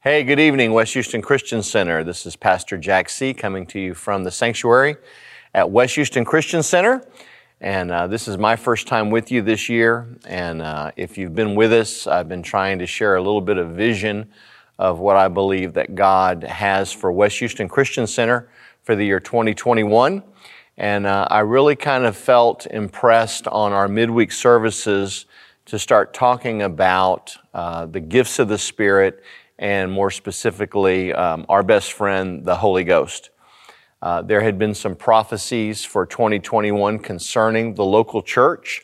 Hey, good evening, West Houston Christian Center. This is Pastor Jack C. coming to you from the sanctuary at West Houston Christian Center. And this is my first time with you this year. And if you've been with us, I've been trying to share a little bit of vision of what I believe that God has for West Houston Christian Center for the year 2021. And I really kind of felt impressed on our midweek services to start talking about the gifts of the Spirit and more specifically, our best friend, the Holy Ghost. There had been some prophecies for 2021 concerning the local church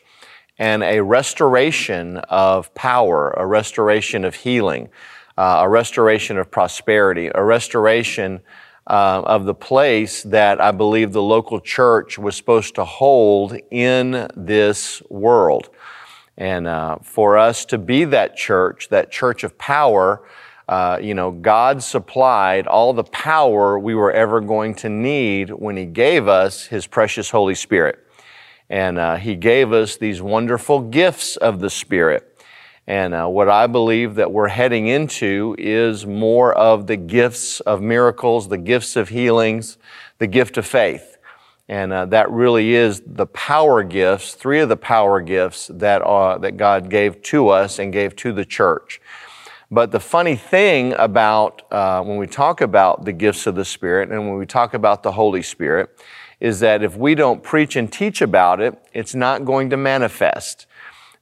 and a restoration of power, a restoration of healing, a restoration of prosperity, a restoration of the place that I believe the local church was supposed to hold in this world. And for us to be that church of power, God supplied all the power we were ever going to need when He gave us His precious Holy Spirit. And He gave us these wonderful gifts of the Spirit. And what I believe that we're heading into is more of the gifts of miracles, the gifts of healings, the gift of faith. And that really is the power gifts, three of the power gifts that God gave to us and gave to the church. But the funny thing about when we talk about the gifts of the Spirit and when we talk about the Holy Spirit is that if we don't preach and teach about it, it's not going to manifest.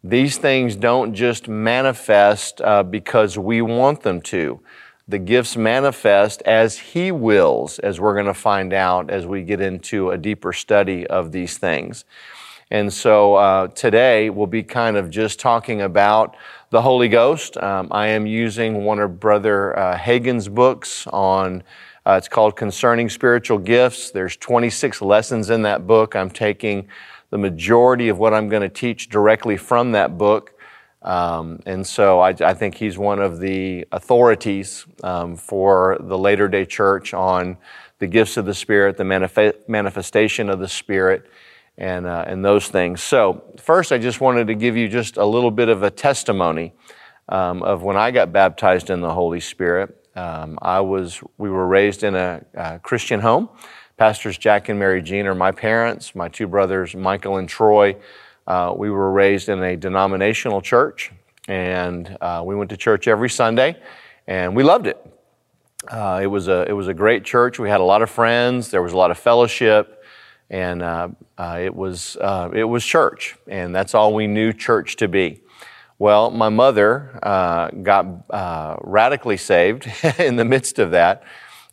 These things don't just manifest because we want them to. The gifts manifest as He wills, as we're going to find out as we get into a deeper study of these things. And so today we'll be kind of just talking about the Holy Ghost. I am using one of Brother Hagen's books on, it's called Concerning Spiritual Gifts. There's 26 lessons in that book. I'm taking the majority of what I'm going to teach directly from that book. And so I think he's one of the authorities for the latter-day church on the gifts of the Spirit, the manifestation of the Spirit, and those things. So first, I just wanted to give you just a little bit of a testimony of when I got baptized in the Holy Spirit. We were raised in a Christian home. Pastors Jack and Mary Jean are my parents. My two brothers, Michael and Troy, we were raised in a denominational church, and we went to church every Sunday, and we loved it. It was a great church. We had a lot of friends. There was a lot of fellowship. And it was church, and that's all we knew church to be. Well, my mother got radically saved in the midst of that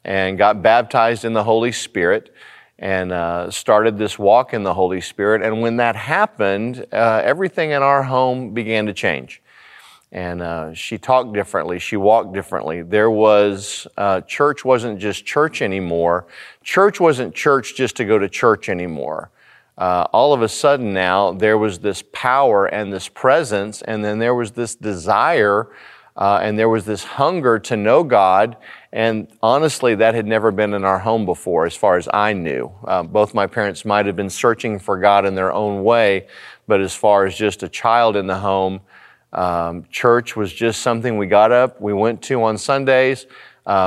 and got baptized in the Holy Spirit and started this walk in the Holy Spirit. And when that happened, everything in our home began to change. And she talked differently. She walked differently. There was, church wasn't just church anymore. Church wasn't church just to go to church anymore. All of a sudden now, there was this power and this presence, and then there was this desire, and there was this hunger to know God. And honestly, that had never been in our home before, as far as I knew. Both my parents might have been searching for God in their own way, but as far as just a child in the home, church was just something we got up, we went to on Sundays.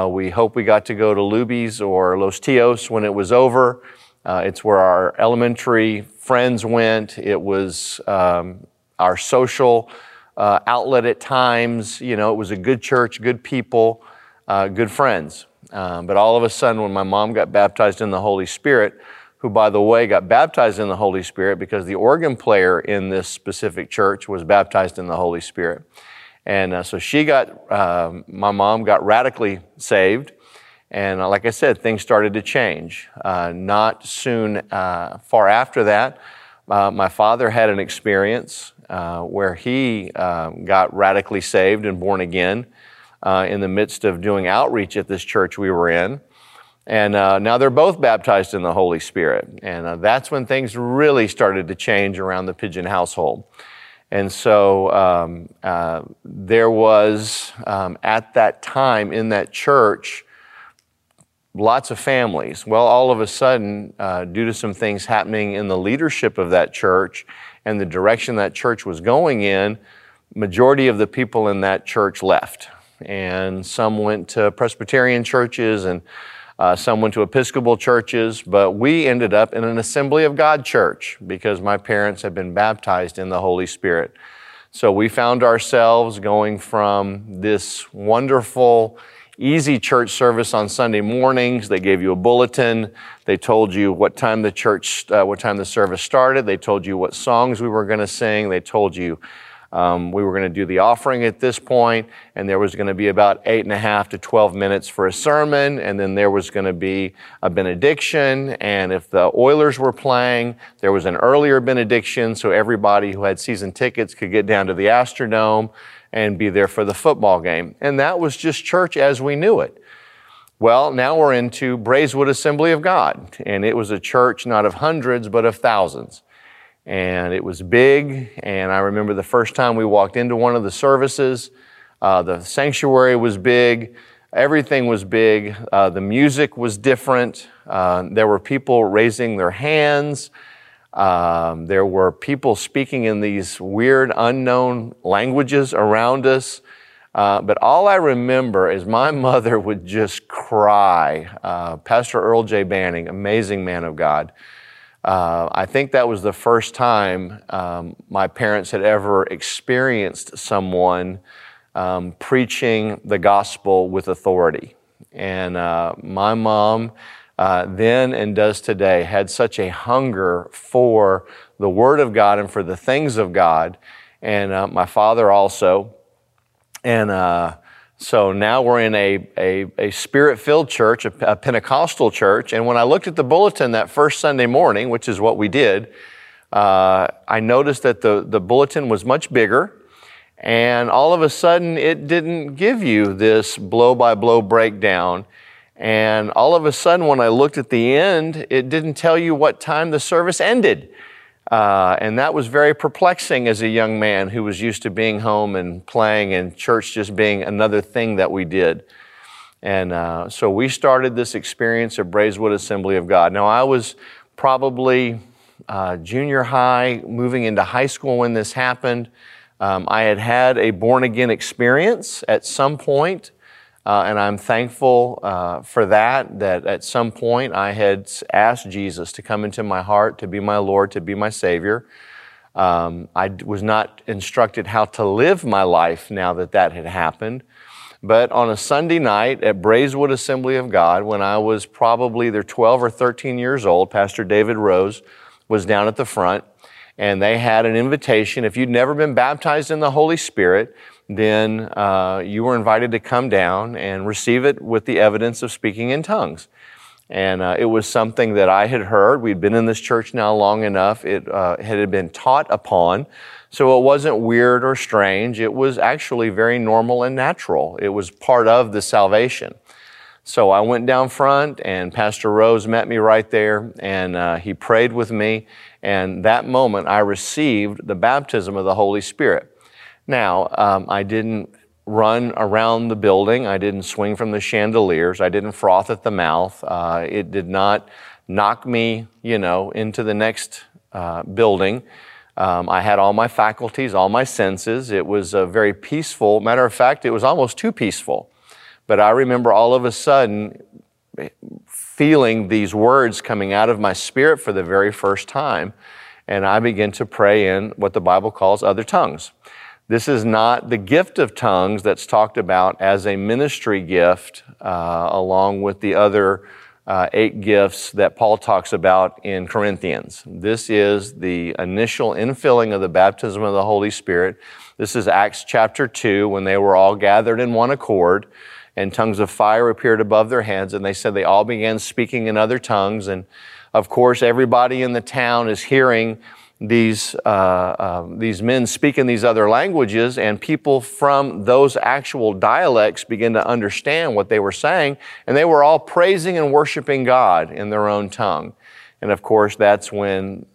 We hope we got to go to Luby's or Los Tios when it was over. It's where our elementary friends went. It was our social outlet at times. You know, it was a good church, good people, good friends. But all of a sudden, when my mom got baptized in the Holy Spirit, who, by the way, got baptized in the Holy Spirit because the organ player in this specific church was baptized in the Holy Spirit. And so my mom got radically saved. And like I said, things started to change. Not soon, far after that, my father had an experience where he got radically saved and born again in the midst of doing outreach at this church we were in. And now they're both baptized in the Holy Spirit. And that's when things really started to change around the Pigeon household. And so there was, at that time in that church, lots of families. Well, all of a sudden, due to some things happening in the leadership of that church and the direction that church was going in, majority of the people in that church left. and some went to Presbyterian churches, and some went to Episcopal churches, but we ended up in an Assembly of God church because my parents had been baptized in the Holy Spirit. So we found ourselves going from this wonderful, easy church service on Sunday mornings. They gave you a bulletin. They told you what time the church, what time the service started. They told you what songs we were going to sing. They told you we were going to do the offering at this point, and there was going to be about 8.5 to 12 minutes for a sermon, and then there was going to be a benediction, and if the Oilers were playing, there was an earlier benediction, so everybody who had season tickets could get down to the Astrodome and be there for the football game. And that was just church as we knew it. Well, now we're into Braeswood Assembly of God, and it was a church not of hundreds, but of thousands. And it was big, and I remember the first time we walked into one of the services, the sanctuary was big, everything was big, the music was different, there were people raising their hands, there were people speaking in these weird unknown languages around us, but all I remember is my mother would just cry. Pastor Earl J. Banning, amazing man of God. I think that was the first time my parents had ever experienced someone preaching the gospel with authority. And my mom then and does today had such a hunger for the Word of God and for the things of God, and my father also. And so now we're in a Spirit-filled church, a Pentecostal church, and when I looked at the bulletin that first Sunday morning, which is what we did, I noticed that the bulletin was much bigger, and all of a sudden it didn't give you this blow-by-blow breakdown, and all of a sudden when I looked at the end, it didn't tell you what time the service ended. And that was very perplexing as a young man who was used to being home and playing and church just being another thing that we did. And so we started this experience of Braeswood Assembly of God. Now, I was probably junior high, moving into high school when this happened. I had had a born-again experience at some point, and I'm thankful for that, that at some point I had asked Jesus to come into my heart, to be my Lord, to be my Savior. I was not instructed how to live my life now that that had happened. But on a Sunday night at Braeswood Assembly of God, when I was probably either 12 or 13 years old, Pastor David Rose was down at the front, and they had an invitation. If you'd never been baptized in the Holy Spirit, then you were invited to come down and receive it with the evidence of speaking in tongues. And it was something that I had heard. We'd been in this church now long enough. It had been taught upon. So it wasn't weird or strange. It was actually very normal and natural. It was part of the salvation. So I went down front, and Pastor Rose met me right there, and he prayed with me. And that moment, I received the baptism of the Holy Spirit. Now, I didn't run around the building. I didn't swing from the chandeliers. I didn't froth at the mouth. It did not knock me, into the next building. I had all my faculties, all my senses. It was a very peaceful, matter of fact, it was almost too peaceful. But I remember all of a sudden feeling these words coming out of my spirit for the very first time. And I began to pray in what the Bible calls other tongues. This is not the gift of tongues that's talked about as a ministry gift, along with the other 8 gifts that Paul talks about in Corinthians. This is the initial infilling of the baptism of the Holy Spirit. This is Acts chapter 2, when they were all gathered in one accord, and tongues of fire appeared above their heads, and they said they all began speaking in other tongues. And of course, everybody in the town is hearing these men speak in these other languages, and people from those actual dialects begin to understand what they were saying, and they were all praising and worshiping God in their own tongue. And of course, that's when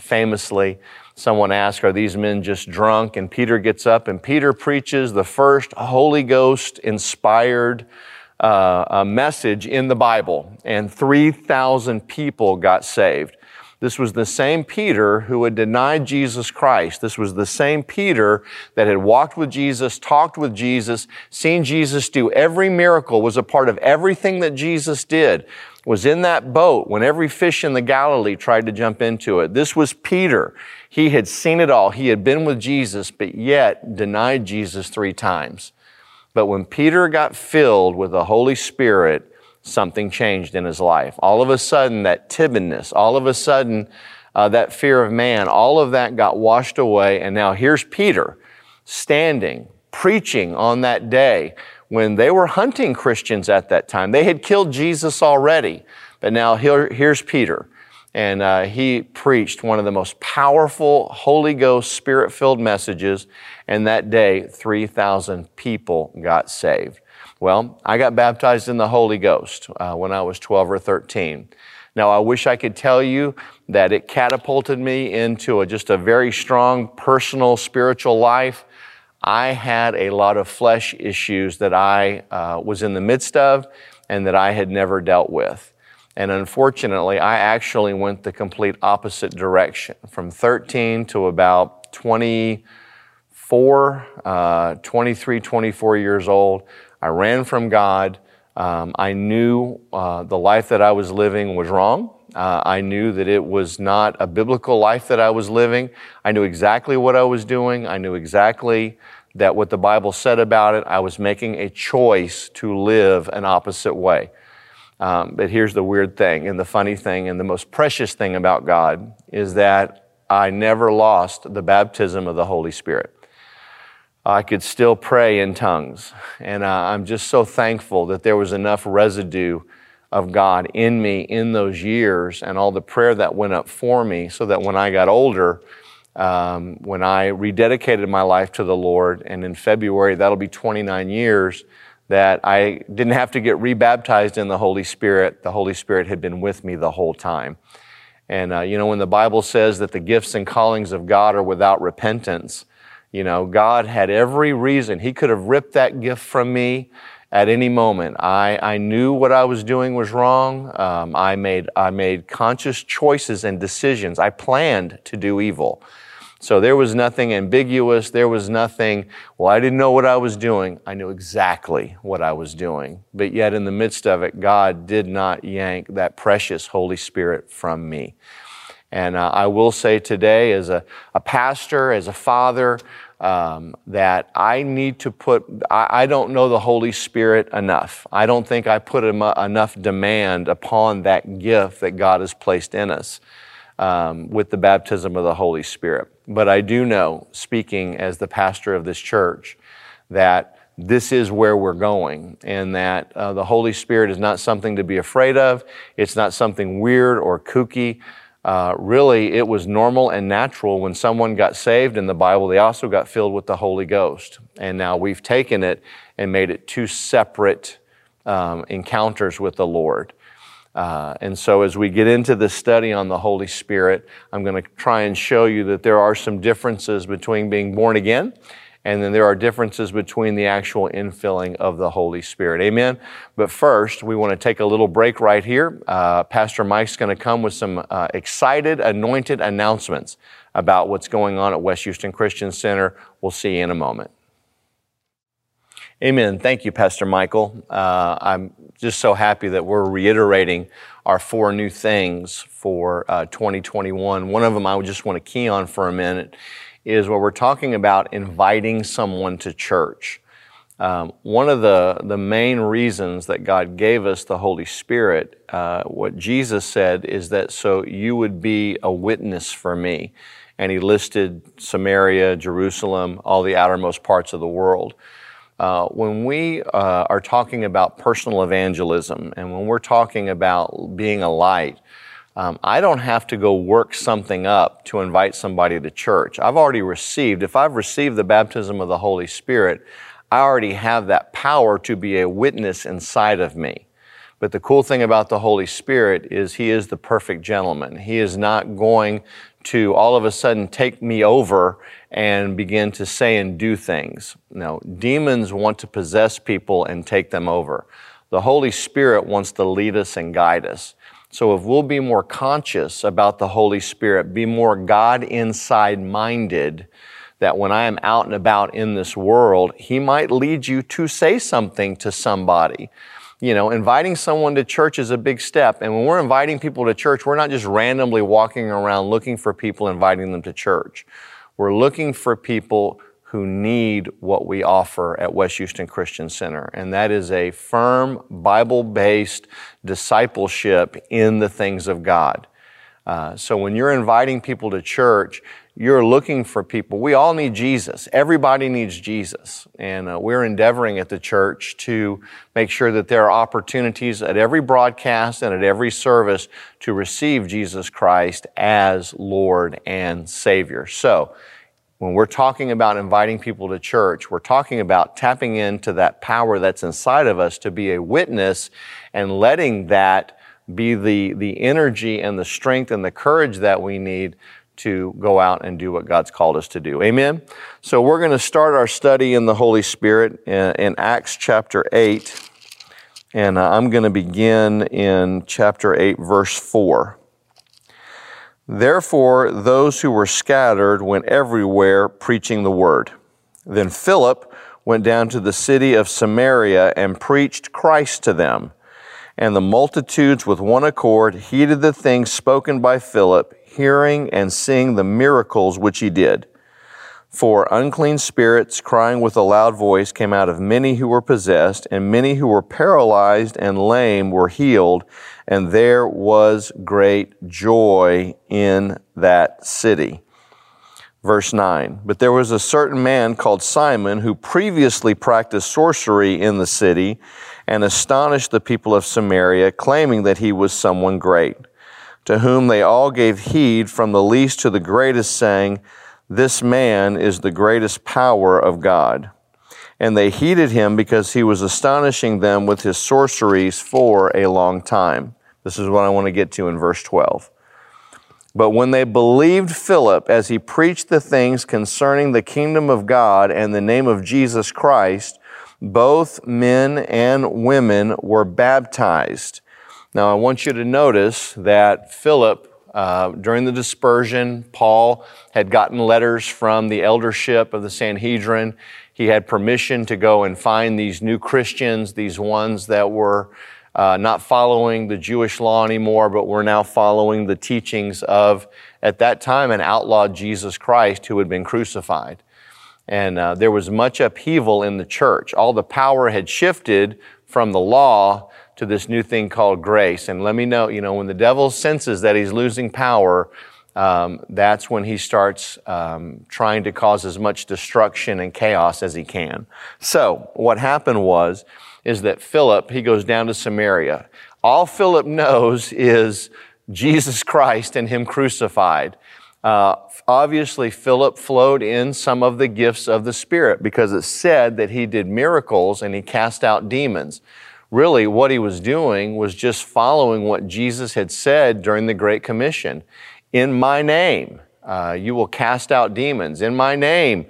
famously someone asked, are these men just drunk? And Peter gets up and Peter preaches the first Holy Ghost inspired message in the Bible, and 3,000 people got saved. This was the same Peter who had denied Jesus Christ. This was the same Peter that had walked with Jesus, talked with Jesus, seen Jesus do every miracle, was a part of everything that Jesus did, was in that boat when every fish in the Galilee tried to jump into it. This was Peter. He had seen it all. He had been with Jesus, but yet denied Jesus 3 times. But when Peter got filled with the Holy Spirit, something changed in his life. All of a sudden, that timidness, all of a sudden, that fear of man, all of that got washed away. And now here's Peter standing, preaching on that day when they were hunting Christians at that time. They had killed Jesus already, but now here's Peter. And he preached one of the most powerful Holy Ghost Spirit-filled messages. And that day, 3,000 people got saved. Well, I got baptized in the Holy Ghost when I was 12 or 13. Now, I wish I could tell you that it catapulted me into just a very strong personal spiritual life. I had a lot of flesh issues that I was in the midst of and that I had never dealt with. And unfortunately, I actually went the complete opposite direction. From 13 to about 23, 24 years old, I ran from God. I knew the life that I was living was wrong. I knew that it was not a biblical life that I was living. I knew exactly what I was doing. I knew exactly that what the Bible said about it. I was making a choice to live an opposite way. But here's the weird thing and the funny thing and the most precious thing about God is that I never lost the baptism of the Holy Spirit. I could still pray in tongues. And I'm just so thankful that there was enough residue of God in me in those years and all the prayer that went up for me so that when I got older, when I rededicated my life to the Lord, and in February, that'll be 29 years, that I didn't have to get rebaptized in the Holy Spirit. The Holy Spirit had been with me the whole time. And you know, when the Bible says that the gifts and callings of God are without repentance, you know, God had every reason. He could have ripped that gift from me at any moment. I knew what I was doing was wrong. I made conscious choices and decisions. I planned to do evil. So there was nothing ambiguous. There was nothing, well, I didn't know what I was doing. I knew exactly what I was doing. But yet in the midst of it, God did not yank that precious Holy Spirit from me. And I will say today as a pastor, as a father, that I need to put, I don't know the Holy Spirit enough. I don't think I put enough demand upon that gift that God has placed in us. With the baptism of the Holy Spirit. But I do know, speaking as the pastor of this church, that this is where we're going and that the Holy Spirit is not something to be afraid of. It's not something weird or kooky. Really, it was normal and natural when someone got saved in the Bible, they also got filled with the Holy Ghost. And now we've taken it and made it 2 separate encounters with the Lord. And so as we get into this study on the Holy Spirit, I'm going to try and show you that there are some differences between being born again, and then there are differences between the actual infilling of the Holy Spirit. Amen? But first, we want to take a little break right here. Pastor Mike's going to come with some excited, anointed announcements about what's going on at West Houston Christian Center. We'll see you in a moment. Amen. Thank you, Pastor Michael. I'm just so happy that we're reiterating our 4 new things for 2021. One of them I would just want to key on for a minute is where we're talking about inviting someone to church. One of the main reasons that God gave us the Holy Spirit, what Jesus said is that so you would be a witness for me. And he listed Samaria, Jerusalem, all the outermost parts of the world. When we are talking about personal evangelism and when we're talking about being a light, I don't have to go work something up to invite somebody to church. If I've received the baptism of the Holy Spirit, I already have that power to be a witness inside of me. But the cool thing about the Holy Spirit is He is the perfect gentleman. He is not going to all of a sudden take me over and begin to say and do things. No, demons want to possess people and take them over. The Holy Spirit wants to lead us and guide us. So if we'll be more conscious about the Holy Spirit, be more God inside minded, that when I am out and about in this world, He might lead you to say something to somebody. You know, inviting someone to church is a big step. And when we're inviting people to church, we're not just randomly walking around looking for people, inviting them to church. We're looking for people who need what we offer at West Houston Christian Center. And that is a firm, Bible-based discipleship in the things of God. So when you're inviting people to church, you're looking for people. We all need Jesus. Everybody needs Jesus. And we're endeavoring at the church to make sure that there are opportunities at every broadcast and at every service to receive Jesus Christ as Lord and Savior. So when we're talking about inviting people to church, we're talking about tapping into that power that's inside of us to be a witness and letting that be the energy and the strength and the courage that we need to go out and do what God's called us to do. Amen? So we're going to start our study in the Holy Spirit in Acts chapter 8. And I'm going to begin in chapter 8, verse 4. Therefore, those who were scattered went everywhere preaching the word. Then Philip went down to the city of Samaria and preached Christ to them. And the multitudes with one accord heeded the things spoken by Philip, hearing and seeing the miracles which he did. For unclean spirits, crying with a loud voice, came out of many who were possessed, and many who were paralyzed and lame were healed, and there was great joy in that city. Verse 9, but there was a certain man called Simon who previously practiced sorcery in the city and astonished the people of Samaria, claiming that he was someone great, to whom they all gave heed from the least to the greatest, saying, this man is the greatest power of God. And they heeded him because he was astonishing them with his sorceries for a long time. This is what I want to get to in verse 12. But when they believed Philip as he preached the things concerning the kingdom of God and the name of Jesus Christ, both men and women were baptized. Now, I want you to notice that Philip, during the dispersion, Paul had gotten letters from the eldership of the Sanhedrin. He had permission to go and find these new Christians, these ones that were not following the Jewish law anymore, but we're now following the teachings of, at that time, an outlawed Jesus Christ who had been crucified. And there was much upheaval in the church. All the power had shifted from the law to this new thing called grace. And let me know, you know, when the devil senses that he's losing power, that's when he starts trying to cause as much destruction and chaos as he can. So what happened was, is that Philip, he goes down to Samaria. All Philip knows is Jesus Christ and Him crucified. Obviously, Philip flowed in some of the gifts of the Spirit because it said that he did miracles and he cast out demons. Really, what he was doing was just following what Jesus had said during the Great Commission. In my name, you will cast out demons. In my name,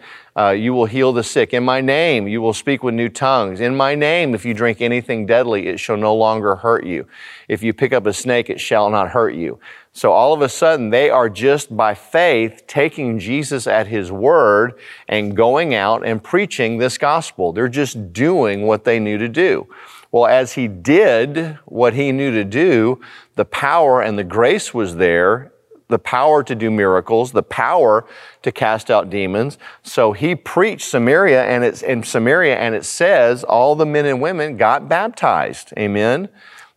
you will heal the sick. In my name, you will speak with new tongues. In my name, if you drink anything deadly, it shall no longer hurt you. If you pick up a snake, it shall not hurt you. So all of a sudden, they are just by faith taking Jesus at His word and going out and preaching this gospel. They're just doing what they knew to do. Well, as he did what he knew to do, the power and the grace was there, the power to do miracles, the power to cast out demons. So he preached Samaria, and it's in Samaria, and it says all the men and women got baptized. Amen.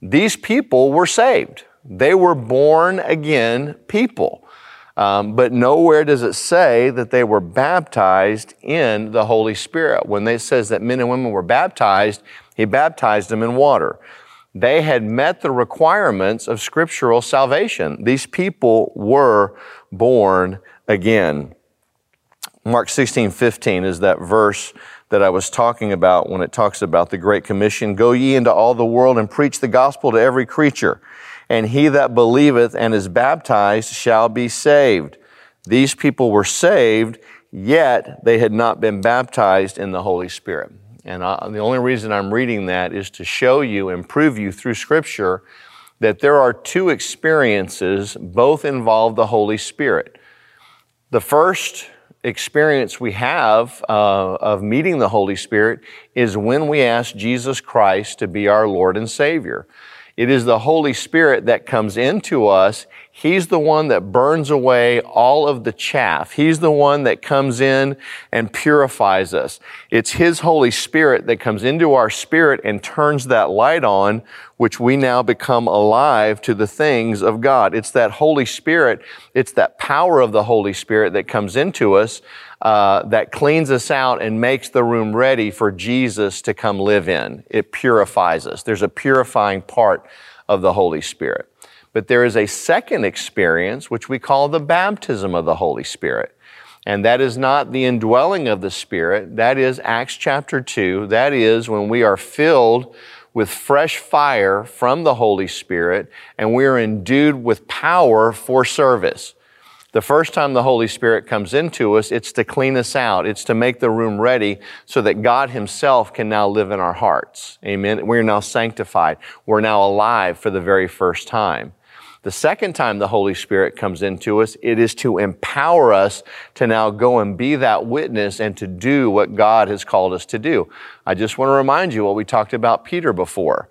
These people were saved. They were born again people. But nowhere does it say that they were baptized in the Holy Spirit. When it says that men and women were baptized, he baptized them in water. They had met the requirements of scriptural salvation. These people were born again. Mark 16:15 is that verse that I was talking about when it talks about the Great Commission. Go ye into all the world and preach the gospel to every creature. And he that believeth and is baptized shall be saved. These people were saved, yet they had not been baptized in the Holy Spirit. And the only reason I'm reading that is to show you and prove you through Scripture that there are two experiences, both involve the Holy Spirit. The first experience we have of meeting the Holy Spirit is when we ask Jesus Christ to be our Lord and Savior. It is the Holy Spirit that comes into us. He's the one that burns away all of the chaff. He's the one that comes in and purifies us. It's His Holy Spirit that comes into our spirit and turns that light on, which we now become alive to the things of God. It's that Holy Spirit, it's that power of the Holy Spirit that comes into us, that cleans us out and makes the room ready for Jesus to come live in. It purifies us. There's a purifying part of the Holy Spirit. But there is a second experience, which we call the baptism of the Holy Spirit. And that is not the indwelling of the Spirit. That is Acts chapter 2. That is when we are filled with fresh fire from the Holy Spirit, and we are endued with power for service. The first time the Holy Spirit comes into us, it's to clean us out. It's to make the room ready so that God Himself can now live in our hearts. Amen. We're now sanctified. We're now alive for the very first time. The second time the Holy Spirit comes into us, it is to empower us to now go and be that witness and to do what God has called us to do. I just want to remind you what we talked about Peter before.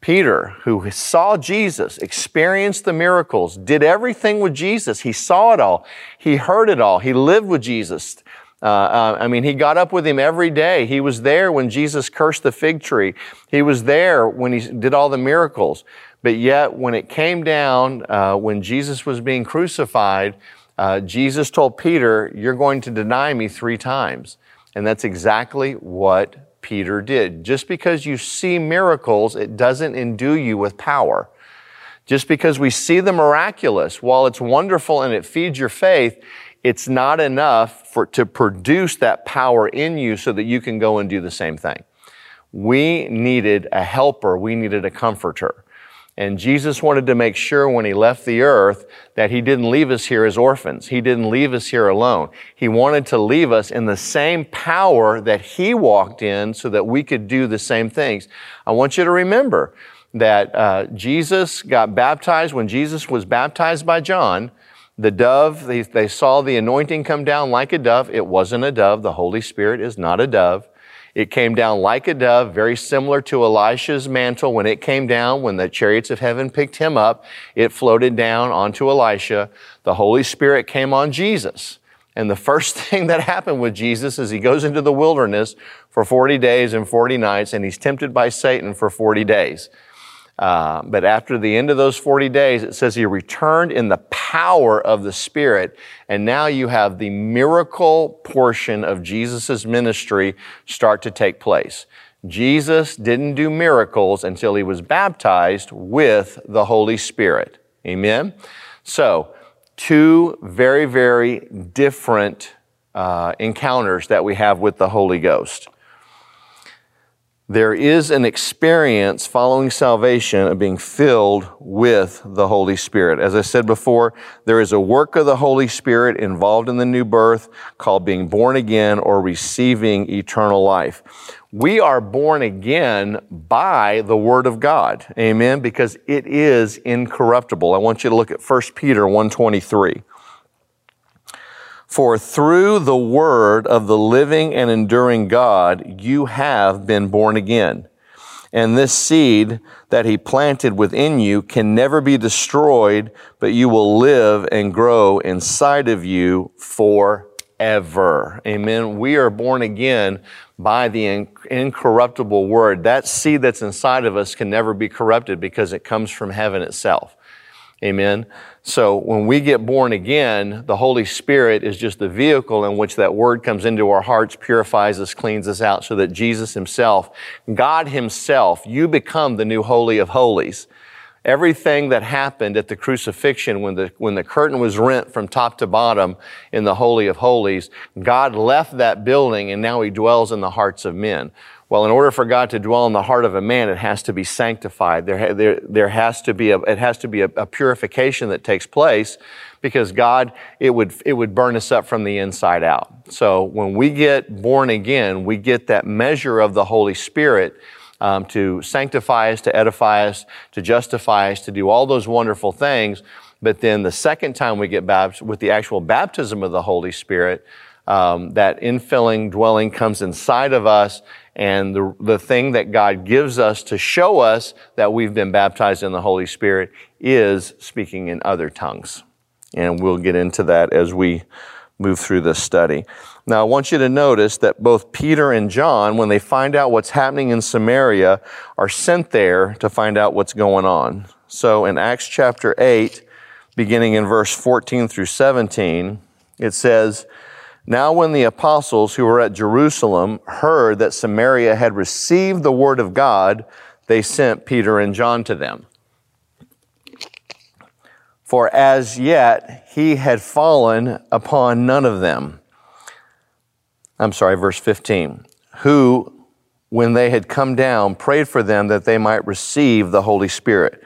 Peter, who saw Jesus, experienced the miracles, did everything with Jesus. He saw it all. He heard it all. He lived with Jesus. He got up with Him every day. He was there when Jesus cursed the fig tree. He was there when He did all the miracles. But yet, when it came down, when Jesus was being crucified, Jesus told Peter, "You're going to deny me 3 times." And that's exactly what Peter did. Just because you see miracles, it doesn't endue you with power. Just because we see the miraculous, while it's wonderful and it feeds your faith, it's not enough to produce that power in you so that you can go and do the same thing. We needed a helper. We needed a comforter. And Jesus wanted to make sure when He left the earth that He didn't leave us here as orphans. He didn't leave us here alone. He wanted to leave us in the same power that He walked in so that we could do the same things. I want you to remember that Jesus got baptized. When Jesus was baptized by John, the dove, they saw the anointing come down like a dove. It wasn't a dove. The Holy Spirit is not a dove. It came down like a dove, very similar to Elisha's mantle. When it came down, when the chariots of heaven picked him up, it floated down onto Elisha. The Holy Spirit came on Jesus. And the first thing that happened with Jesus is He goes into the wilderness for 40 days and 40 nights, and He's tempted by Satan for 40 days. But after the end of those 40 days, it says He returned in the power of the Spirit. And now you have the miracle portion of Jesus' ministry start to take place. Jesus didn't do miracles until He was baptized with the Holy Spirit. Amen? So, 2 very, very different encounters that we have with the Holy Ghost. There is an experience following salvation of being filled with the Holy Spirit. As I said before, there is a work of the Holy Spirit involved in the new birth called being born again or receiving eternal life. We are born again by the Word of God, amen, because it is incorruptible. I want you to look at 1 Peter 1:23. For through the word of the living and enduring God, you have been born again. And this seed that He planted within you can never be destroyed, but you will live and grow inside of you forever. Amen. We are born again by the incorruptible word. That seed that's inside of us can never be corrupted because it comes from heaven itself. Amen. So when we get born again, the Holy Spirit is just the vehicle in which that word comes into our hearts, purifies us, cleans us out so that Jesus Himself, God Himself, you become the new Holy of Holies. Everything that happened at the crucifixion when the curtain was rent from top to bottom in the Holy of Holies, God left that building and now He dwells in the hearts of men. Well, in order for God to dwell in the heart of a man, it has to be sanctified. There has to be a purification that takes place because God, it would burn us up from the inside out. So when we get born again, we get that measure of the Holy Spirit to sanctify us, to edify us, to justify us, to do all those wonderful things. But then the second time we get baptized with the actual baptism of the Holy Spirit, that infilling, dwelling comes inside of us, and the thing that God gives us to show us that we've been baptized in the Holy Spirit is speaking in other tongues. And we'll get into that as we move through this study. Now, I want you to notice that both Peter and John, when they find out what's happening in Samaria, are sent there to find out what's going on. So in Acts chapter 8, beginning in verse 14 through 17, it says, "Now when the apostles who were at Jerusalem heard that Samaria had received the word of God, they sent Peter and John to them. For as yet he had fallen upon none of them." Verse 15. "Who, when they had come down, prayed for them that they might receive the Holy Spirit."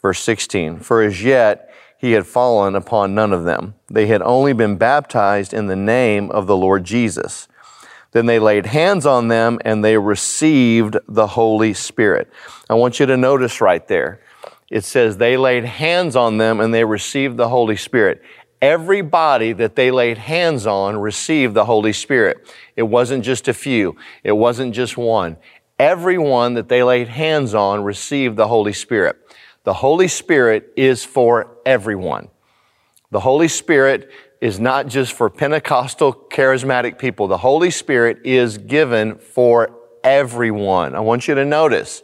Verse 16. "For as yet he had fallen upon none of them. They had only been baptized in the name of the Lord Jesus. Then they laid hands on them and they received the Holy Spirit." I want you to notice right there. It says they laid hands on them and they received the Holy Spirit. Everybody that they laid hands on received the Holy Spirit. It wasn't just a few. It wasn't just one. Everyone that they laid hands on received the Holy Spirit. The Holy Spirit is for everyone. The Holy Spirit is not just for Pentecostal charismatic people. The Holy Spirit is given for everyone. I want you to notice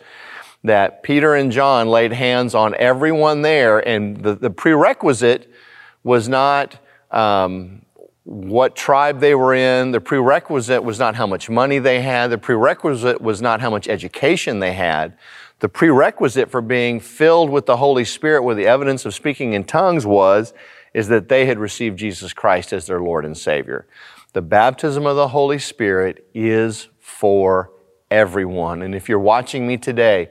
that Peter and John laid hands on everyone there, and the prerequisite was not what tribe they were in. The prerequisite was not how much money they had. The prerequisite was not how much education they had. The prerequisite for being filled with the Holy Spirit with the evidence of speaking in tongues is that they had received Jesus Christ as their Lord and Savior. The baptism of the Holy Spirit is for everyone. And if you're watching me today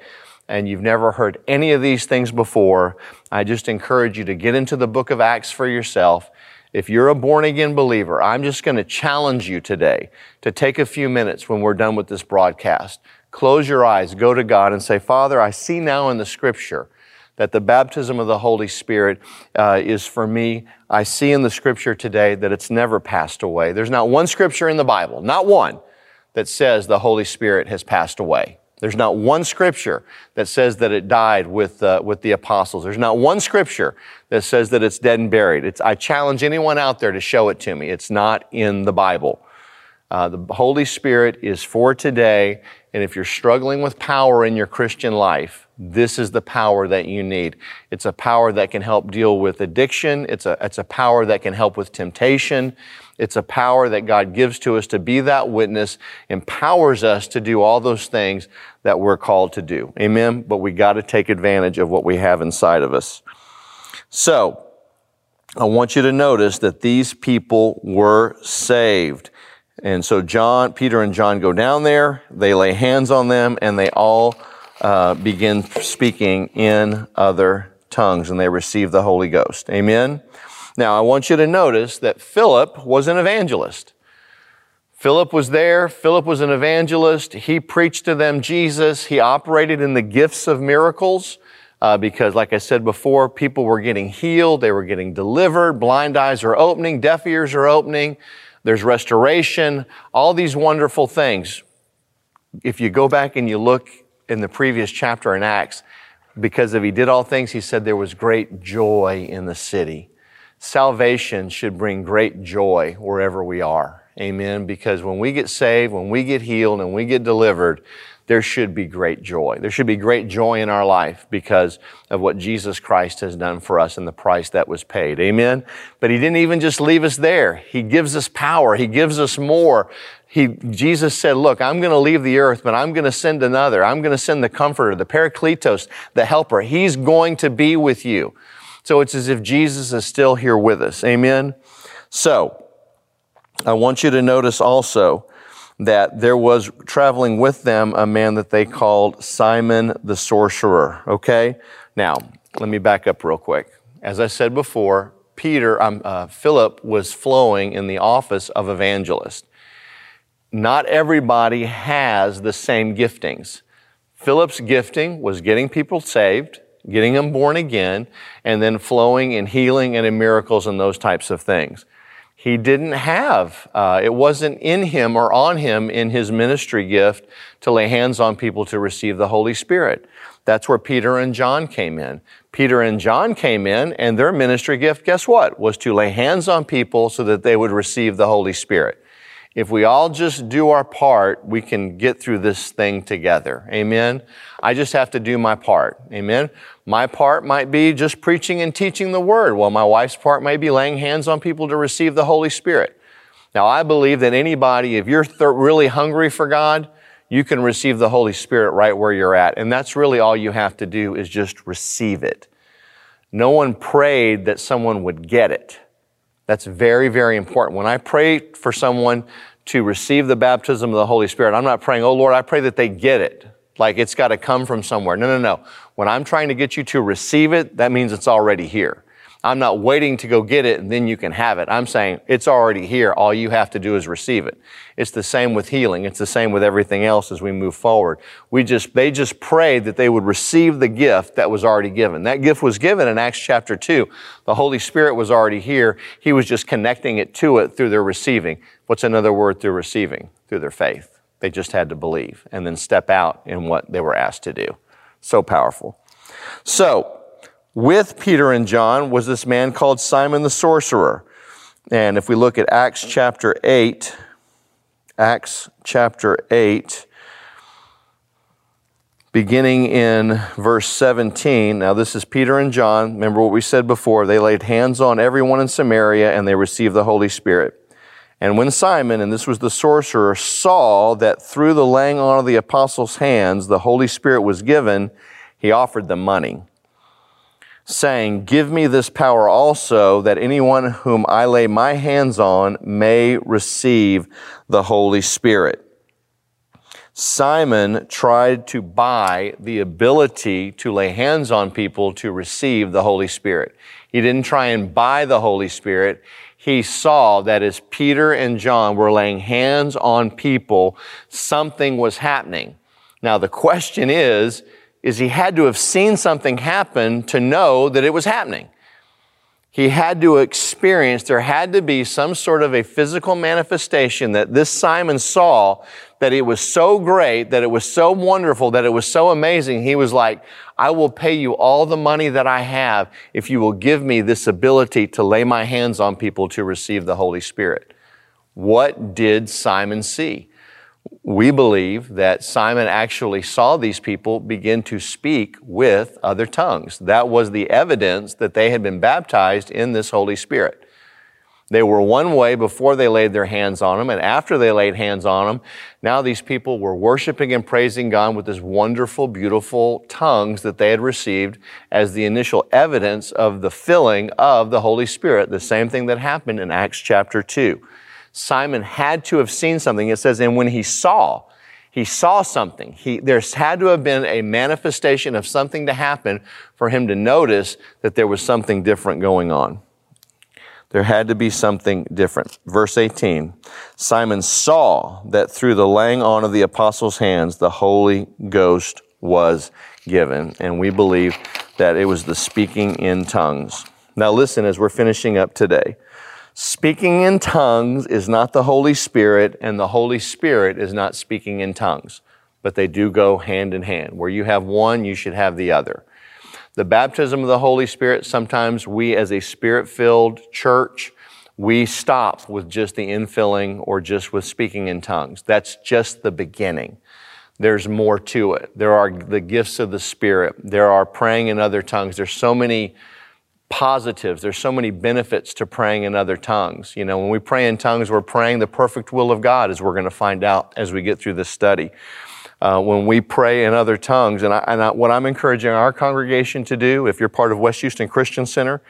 and you've never heard any of these things before, I just encourage you to get into the book of Acts for yourself. If you're a born-again believer, I'm just going to challenge you today to take a few minutes when we're done with this broadcast. Close your eyes, go to God and say, "Father, I see now in the Scripture that the baptism of the Holy Spirit is for me. I see in the Scripture today that it's never passed away." There's not one Scripture in the Bible, not one, that says the Holy Spirit has passed away. There's not one Scripture that says that it died with the apostles. There's not one Scripture that says that it's dead and buried. I challenge anyone out there to show it to me. It's not in the Bible. The Holy Spirit is for today, and if you're struggling with power in your Christian life, this is the power that you need. It's a power that can help deal with addiction. It's a power that can help with temptation. It's a power that God gives to us to be that witness, empowers us to do all those things that we're called to do. Amen? But we got to take advantage of what we have inside of us. So, I want you to notice that these people were saved. And so Peter and John go down there, they lay hands on them, and they all begin speaking in other tongues, and they receive the Holy Ghost. Amen? Now, I want you to notice that Philip was an evangelist. Philip was there. Philip was an evangelist. He preached to them Jesus. He operated in the gifts of miracles because, like I said before, people were getting healed. They were getting delivered. Blind eyes are opening. Deaf ears are opening. There's restoration, all these wonderful things. If you go back and you look in the previous chapter in Acts, because if he did all things, he said there was great joy in the city. Salvation should bring great joy wherever we are. Amen. Because when we get saved, when we get healed, and we get delivered, there should be great joy. There should be great joy in our life because of what Jesus Christ has done for us and the price that was paid. Amen? But He didn't even just leave us there. He gives us power. He gives us more. Jesus said, "Look, I'm going to leave the earth, but I'm going to send another. I'm going to send the Comforter, the Parakletos, the Helper. He's going to be with you." So it's as if Jesus is still here with us. Amen? So, I want you to notice also that there was traveling with them a man that they called Simon the Sorcerer, okay? Now, let me back up real quick. As I said before, Philip was flowing in the office of evangelist. Not everybody has the same giftings. Philip's gifting was getting people saved, getting them born again, and then flowing in healing and in miracles and those types of things. He didn't have, it wasn't in him or on him in his ministry gift to lay hands on people to receive the Holy Spirit. That's where Peter and John came in. Peter and John came in, and their ministry gift, guess what, was to lay hands on people so that they would receive the Holy Spirit. If we all just do our part, we can get through this thing together. Amen? I just have to do my part. Amen? My part might be just preaching and teaching the Word, while my wife's part may be laying hands on people to receive the Holy Spirit. Now, I believe that anybody, if you're really hungry for God, you can receive the Holy Spirit right where you're at. And that's really all you have to do is just receive it. No one prayed that someone would get it. That's very, very important. When I pray for someone to receive the baptism of the Holy Spirit, I'm not praying, oh Lord, I pray that they get it. Like it's got to come from somewhere. No, no, no. When I'm trying to get you to receive it, that means it's already here. I'm not waiting to go get it and then you can have it. I'm saying it's already here. All you have to do is receive it. It's the same with healing. It's the same with everything else as we move forward. They just prayed that they would receive the gift that was already given. That gift was given in Acts chapter 2. The Holy Spirit was already here. He was just connecting it to it through their receiving. What's another word through receiving? Through their faith. They just had to believe and then step out in what they were asked to do. So powerful. So, with Peter and John was this man called Simon the Sorcerer. And if we look at Acts chapter 8, beginning in verse 17. Now this is Peter and John. Remember what we said before. They laid hands on everyone in Samaria and they received the Holy Spirit. And when Simon, and this was the sorcerer, saw that through the laying on of the apostles' hands, the Holy Spirit was given, he offered them money, saying, give me this power also, that anyone whom I lay my hands on may receive the Holy Spirit. Simon tried to buy the ability to lay hands on people to receive the Holy Spirit. He didn't try and buy the Holy Spirit. He saw that as Peter and John were laying hands on people, something was happening. Now the question is he had to have seen something happen to know that it was happening. He had to experience, there had to be some sort of a physical manifestation that this Simon saw, that it was so great, that it was so wonderful, that it was so amazing. He was like, I will pay you all the money that I have if you will give me this ability to lay my hands on people to receive the Holy Spirit. What did Simon see? We believe that Simon actually saw these people begin to speak with other tongues. That was the evidence that they had been baptized in this Holy Spirit. They were one way before they laid their hands on them, and after they laid hands on them, now these people were worshiping and praising God with this wonderful, beautiful tongues that they had received as the initial evidence of the filling of the Holy Spirit, the same thing that happened in Acts chapter 2. Simon had to have seen something. It says, and when he saw something. There had to have been a manifestation of something to happen for him to notice that there was something different going on. There had to be something different. Verse 18, Simon saw that through the laying on of the apostles' hands, the Holy Ghost was given. And we believe that it was the speaking in tongues. Now listen, as we're finishing up today, speaking in tongues is not the Holy Spirit, and the Holy Spirit is not speaking in tongues, but they do go hand in hand. Where you have one, you should have the other. The baptism of the Holy Spirit, sometimes we as a Spirit-filled church, we stop with just the infilling or just with speaking in tongues. That's just the beginning. There's more to it. There are the gifts of the Spirit. There are praying in other tongues. There's so many positives. There's so many benefits to praying in other tongues. You know, when we pray in tongues, we're praying the perfect will of God, as we're going to find out as we get through this study. When we pray in other tongues, what I'm encouraging our congregation to do, if you're part of West Houston Christian Center,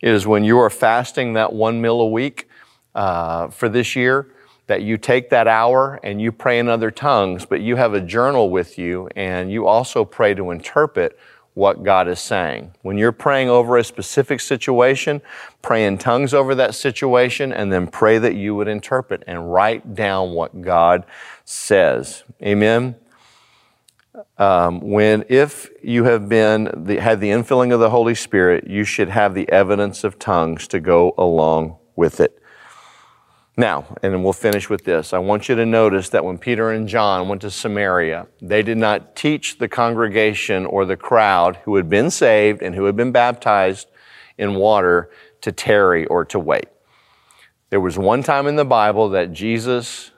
is when you are fasting that one meal a week for this year, that you take that hour and you pray in other tongues, but you have a journal with you and you also pray to interpret what God is saying. When you're praying over a specific situation, pray in tongues over that situation, and then pray that you would interpret and write down what God says. Amen? if you have had the infilling of the Holy Spirit, you should have the evidence of tongues to go along with it. Now, and we'll finish with this. I want you to notice that when Peter and John went to Samaria, they did not teach the congregation or the crowd who had been saved and who had been baptized in water to tarry or to wait. There was one time in the Bible that Jesus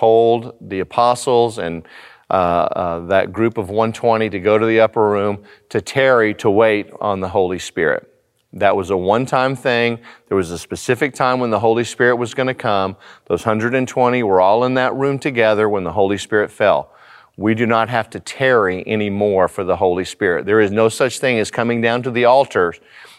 told the apostles and that group of 120 to go to the upper room to tarry, to wait on the Holy Spirit. That was a one-time thing. There was a specific time when the Holy Spirit was going to come. Those 120 were all in that room together when the Holy Spirit fell. We do not have to tarry anymore for the Holy Spirit. There is no such thing as coming down to the altar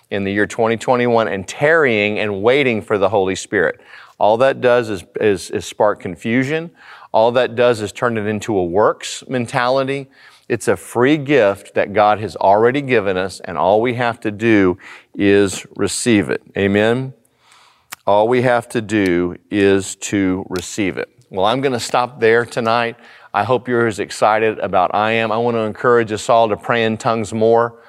in the year 2021 and tarrying and waiting for the Holy Spirit. All that does is spark confusion. All that does is turn it into a works mentality. It's a free gift that God has already given us, and all we have to do is receive it. Amen? All we have to do is to receive it. Well, I'm going to stop there tonight. I hope you're as excited about I am. I want to encourage us all to pray in tongues more.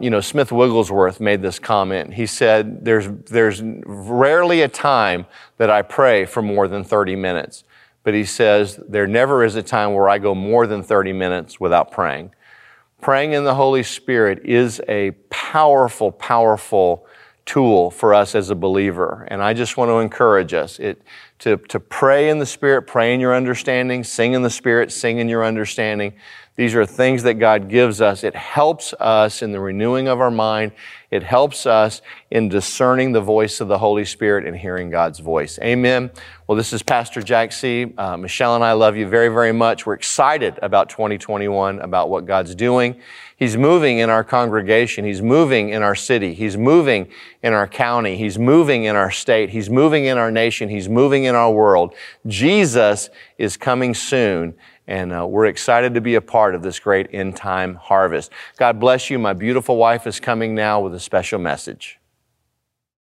You know, Smith Wigglesworth made this comment. He said, there's rarely a time that I pray for more than 30 minutes. But he says, there never is a time where I go more than 30 minutes without praying. Praying in the Holy Spirit is a powerful, powerful tool for us as a believer. And I just want to encourage us to pray in the Spirit, pray in your understanding, sing in the Spirit, sing in your understanding. These are things that God gives us. It helps us in the renewing of our mind. It helps us in discerning the voice of the Holy Spirit and hearing God's voice. Amen. Well, this is Pastor Jack C. Michelle and I love you very, very much. We're excited about 2021, about what God's doing. He's moving in our congregation. He's moving in our city. He's moving in our county. He's moving in our state. He's moving in our nation. He's moving in our world. Jesus is coming soon. And we're excited to be a part of this great end-time harvest. God bless you. My beautiful wife is coming now with a special message.